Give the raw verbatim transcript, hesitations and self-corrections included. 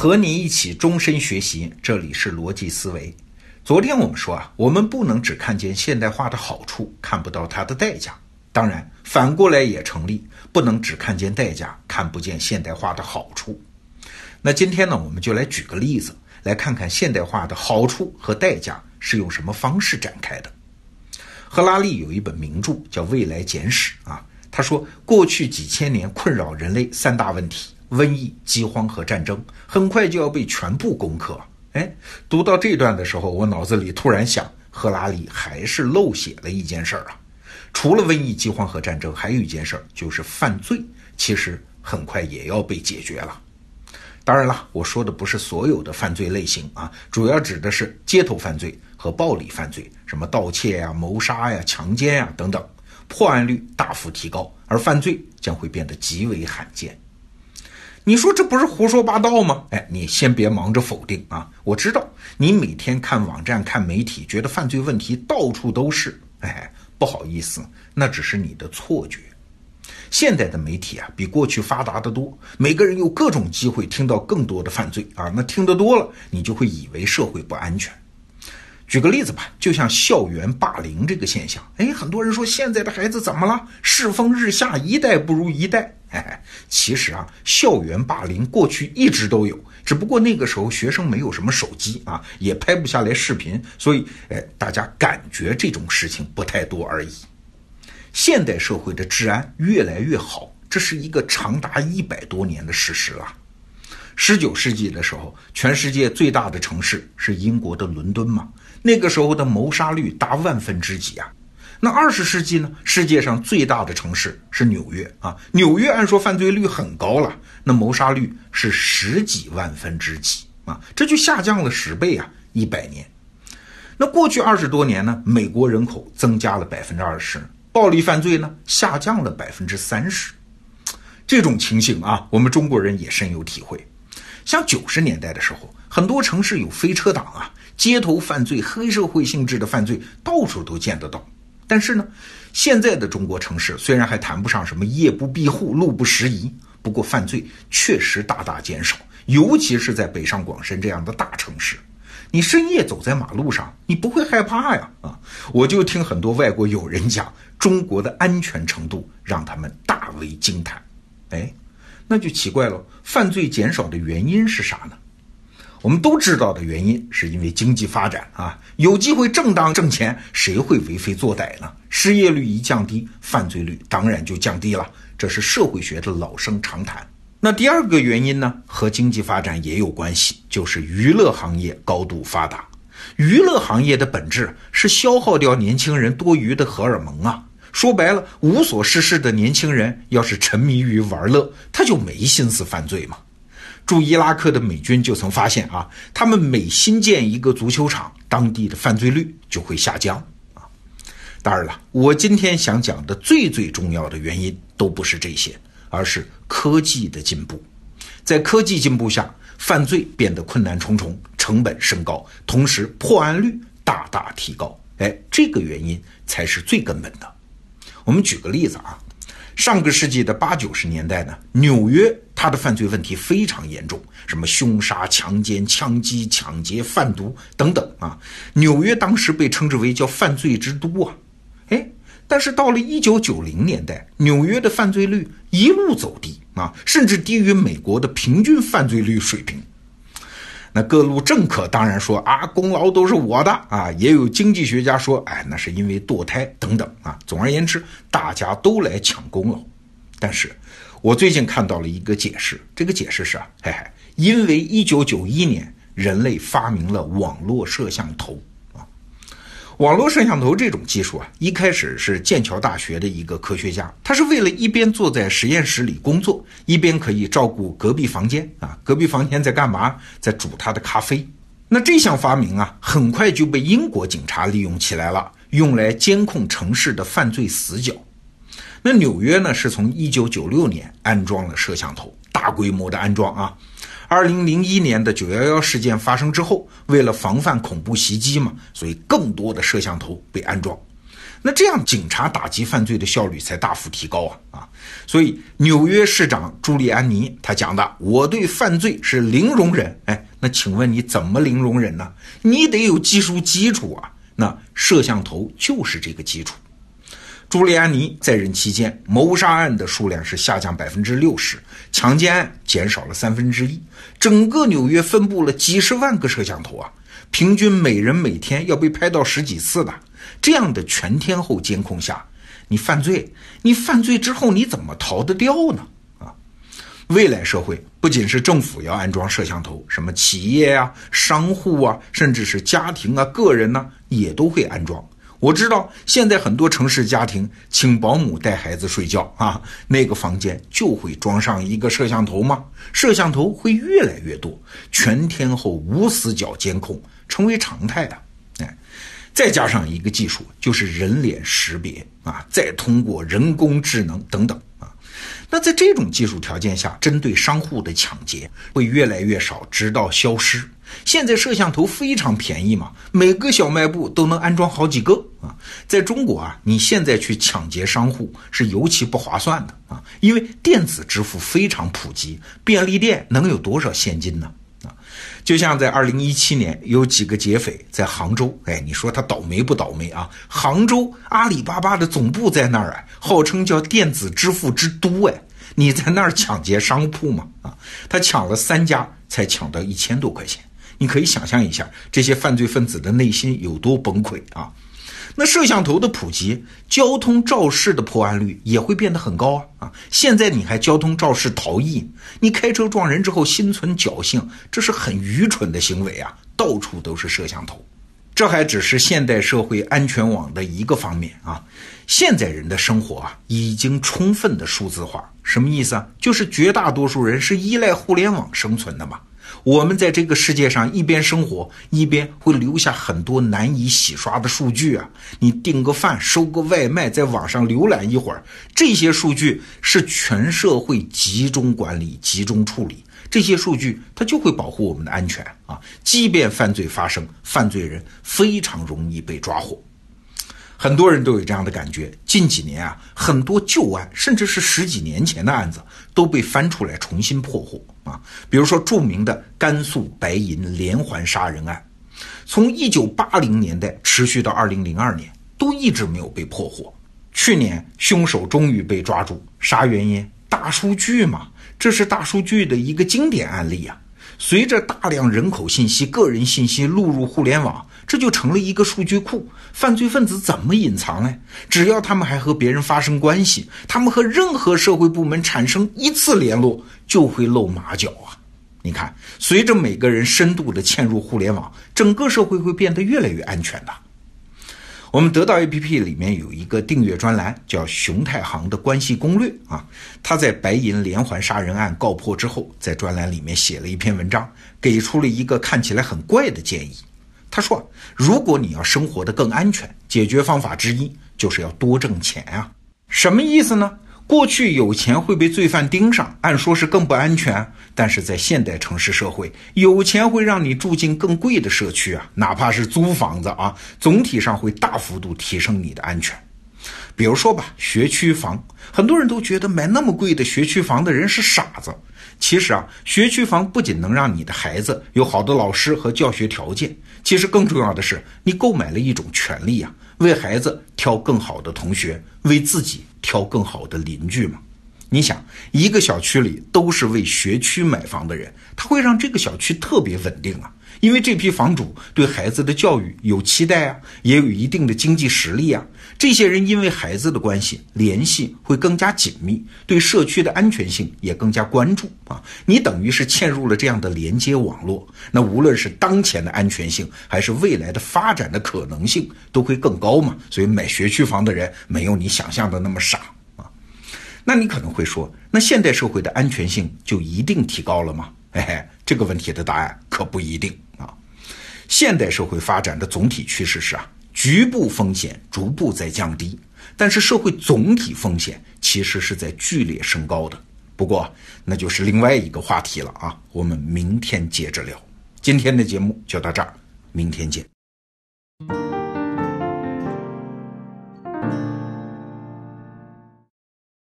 和你一起终身学习，这里是逻辑思维。昨天我们说啊，我们不能只看见现代化的好处，看不到它的代价。当然，反过来也成立，不能只看见代价，看不见现代化的好处。那今天呢，我们就来举个例子，来看看现代化的好处和代价是用什么方式展开的。赫拉利有一本名著叫《未来简史》啊，他说过去几千年困扰人类三大问题：瘟疫、饥荒和战争，很快就要被全部攻克。哎，读到这段的时候，我脑子里突然想，赫拉利还是漏写了一件事儿啊。除了瘟疫、饥荒和战争，还有一件事儿，就是犯罪，其实很快也要被解决了。当然了，我说的不是所有的犯罪类型啊，主要指的是街头犯罪和暴力犯罪，什么盗窃呀、谋杀呀、强奸呀等等，破案率大幅提高，而犯罪将会变得极为罕见。你说这不是胡说八道吗？哎，你先别忙着否定啊！我知道你每天看网站、看媒体，觉得犯罪问题到处都是。哎，不好意思，那只是你的错觉。现在的媒体啊，比过去发达得多，每个人有各种机会听到更多的犯罪啊。那听得多了，你就会以为社会不安全。举个例子吧，就像校园霸凌这个现象，哎，很多人说现在的孩子怎么了？世风日下，一代不如一代。哎，其实啊，校园霸凌过去一直都有，只不过那个时候学生没有什么手机啊，也拍不下来视频，所以哎，大家感觉这种事情不太多而已。现代社会的治安越来越好，这是一个长达一百多年的事实啊。十九世纪的时候，全世界最大的城市是英国的伦敦嘛，那个时候的谋杀率达万分之几啊。那二十世纪呢，世界上最大的城市是纽约啊，纽约按说犯罪率很高了，那谋杀率是十几万分之几啊，这就下降了十倍啊，一百年。那过去二十多年呢，美国人口增加了 百分之二十， 暴力犯罪呢下降了 百分之三十。 这种情形啊，我们中国人也深有体会。像九十年代的时候，很多城市有飞车党啊，街头犯罪、黑社会性质的犯罪到处都见得到。但是呢，现在的中国城市虽然还谈不上什么夜不闭户、路不拾遗，不过犯罪确实大大减少，尤其是在北上广深这样的大城市。你深夜走在马路上，你不会害怕呀啊！我就听很多外国友人讲，中国的安全程度让他们大为惊叹。哎，那就奇怪了，犯罪减少的原因是啥呢？我们都知道的原因是因为经济发展啊，有机会正当挣钱，谁会为非作歹呢？失业率一降低，犯罪率当然就降低了，这是社会学的老生常谈。那第二个原因呢，和经济发展也有关系，就是娱乐行业高度发达。娱乐行业的本质是消耗掉年轻人多余的荷尔蒙啊。说白了，无所事事的年轻人要是沉迷于玩乐，他就没心思犯罪嘛。驻伊拉克的美军就曾发现啊，他们每新建一个足球场，当地的犯罪率就会下降啊。当然了，我今天想讲的最最重要的原因都不是这些，而是科技的进步。在科技进步下，犯罪变得困难重重，成本升高，同时破案率大大提高。哎，这个原因才是最根本的。我们举个例子啊，上个世纪的八九十年代呢，纽约它的犯罪问题非常严重，什么凶杀、强奸、枪击、抢劫、贩毒等等啊。纽约当时被称之为叫犯罪之都啊。哎，但是到了一九九零年代，纽约的犯罪率一路走低啊，甚至低于美国的平均犯罪率水平。那各路政客当然说啊，功劳都是我的啊，也有经济学家说，哎，那是因为堕胎等等啊。总而言之，大家都来抢功劳。但是我最近看到了一个解释，这个解释是啊，嘿嘿，因为一九九一年人类发明了网络摄像头啊。网络摄像头这种技术啊，一开始是剑桥大学的一个科学家，他是为了一边坐在实验室里工作，一边可以照顾隔壁房间啊。隔壁房间在干嘛？在煮他的咖啡。那这项发明啊，很快就被英国警察利用起来了，用来监控城市的犯罪死角。那纽约呢，是从一九九六年安装了摄像头，大规模的安装啊。二零零一年的九一一事件发生之后，为了防范恐怖袭击嘛，所以更多的摄像头被安装。那这样警察打击犯罪的效率才大幅提高啊啊！所以纽约市长朱利安尼他讲的，我对犯罪是零容忍。哎，那请问你怎么零容忍呢？你得有技术基础啊。那摄像头就是这个基础。朱利安尼在任期间，谋杀案的数量是下降 百分之六十， 强奸案减少了三分之一，整个纽约分布了几十万个摄像头啊，平均每人每天要被拍到十几次的。这样的全天候监控下，你犯罪，你犯罪之后你怎么逃得掉呢？啊，未来社会不仅是政府要安装摄像头，什么企业啊、商户啊，甚至是家庭啊、个人呢、啊，也都会安装。我知道现在很多城市家庭请保姆带孩子睡觉啊，那个房间就会装上一个摄像头吗？摄像头会越来越多，全天候无死角监控成为常态啊。哎，再加上一个技术，就是人脸识别啊，再通过人工智能等等啊。那在这种技术条件下，针对商户的抢劫会越来越少，直到消失。现在摄像头非常便宜嘛，每个小卖部都能安装好几个啊。在中国啊，你现在去抢劫商户是尤其不划算的啊，因为电子支付非常普及，便利店能有多少现金呢？啊，就像在二零一七年，有几个劫匪在杭州，哎，你说他倒霉不倒霉啊？杭州阿里巴巴的总部在那儿啊，号称叫电子支付之都哎，你在那儿抢劫商铺嘛啊？他抢了三家才抢到一千多块钱。你可以想象一下这些犯罪分子的内心有多崩溃啊！那摄像头的普及，交通肇事的破案率也会变得很高啊！啊，现在你还交通肇事逃逸，你开车撞人之后心存侥幸，这是很愚蠢的行为啊！到处都是摄像头，这还只是现代社会安全网的一个方面啊！现在人的生活啊，已经充分的数字化，什么意思啊？就是绝大多数人是依赖互联网生存的嘛。我们在这个世界上一边生活，一边会留下很多难以洗刷的数据啊！你订个饭、收个外卖，在网上浏览一会儿，这些数据是全社会集中管理、集中处理，这些数据它就会保护我们的安全啊！即便犯罪发生，犯罪人非常容易被抓获。很多人都有这样的感觉，近几年啊，很多旧案，甚至是十几年前的案子都被翻出来重新破获啊。比如说著名的甘肃白银连环杀人案，从一九八零年代持续到二零零二年，都一直没有被破获。去年凶手终于被抓住，啥原因？大数据嘛，这是大数据的一个经典案例啊。随着大量人口信息、个人信息录入互联网，这就成了一个数据库，犯罪分子怎么隐藏呢？只要他们还和别人发生关系，他们和任何社会部门产生一次联络，就会露马脚啊！你看，随着每个人深度的嵌入互联网，整个社会会变得越来越安全的。我们得到 A P P 里面有一个订阅专栏叫熊太行的关系攻略啊，他在白银连环杀人案告破之后，在专栏里面写了一篇文章，给出了一个看起来很怪的建议。他说，如果你要生活得更安全，解决方法之一就是要多挣钱啊。什么意思呢？过去有钱会被罪犯盯上，按说是更不安全，但是在现代城市社会，有钱会让你住进更贵的社区啊，哪怕是租房子啊，总体上会大幅度提升你的安全。比如说吧，学区房，很多人都觉得买那么贵的学区房的人是傻子。其实啊，学区房不仅能让你的孩子有好的老师和教学条件，其实更重要的是，你购买了一种权利啊，为孩子挑更好的同学，为自己挑更好的邻居嘛。你想，一个小区里都是为学区买房的人，他会让这个小区特别稳定啊，因为这批房主对孩子的教育有期待啊，也有一定的经济实力啊。这些人因为孩子的关系，联系会更加紧密，对社区的安全性也更加关注啊。你等于是嵌入了这样的连接网络，那无论是当前的安全性，还是未来的发展的可能性，都会更高嘛。所以买学区房的人没有你想象的那么傻啊。那你可能会说，那现代社会的安全性就一定提高了吗？嘿嘿，这个问题的答案可不一定啊。现代社会发展的总体趋势是啊，局部风险逐步在降低，但是社会总体风险其实是在剧烈升高的。不过那就是另外一个话题了啊，我们明天接着聊。今天的节目就到这儿，明天见。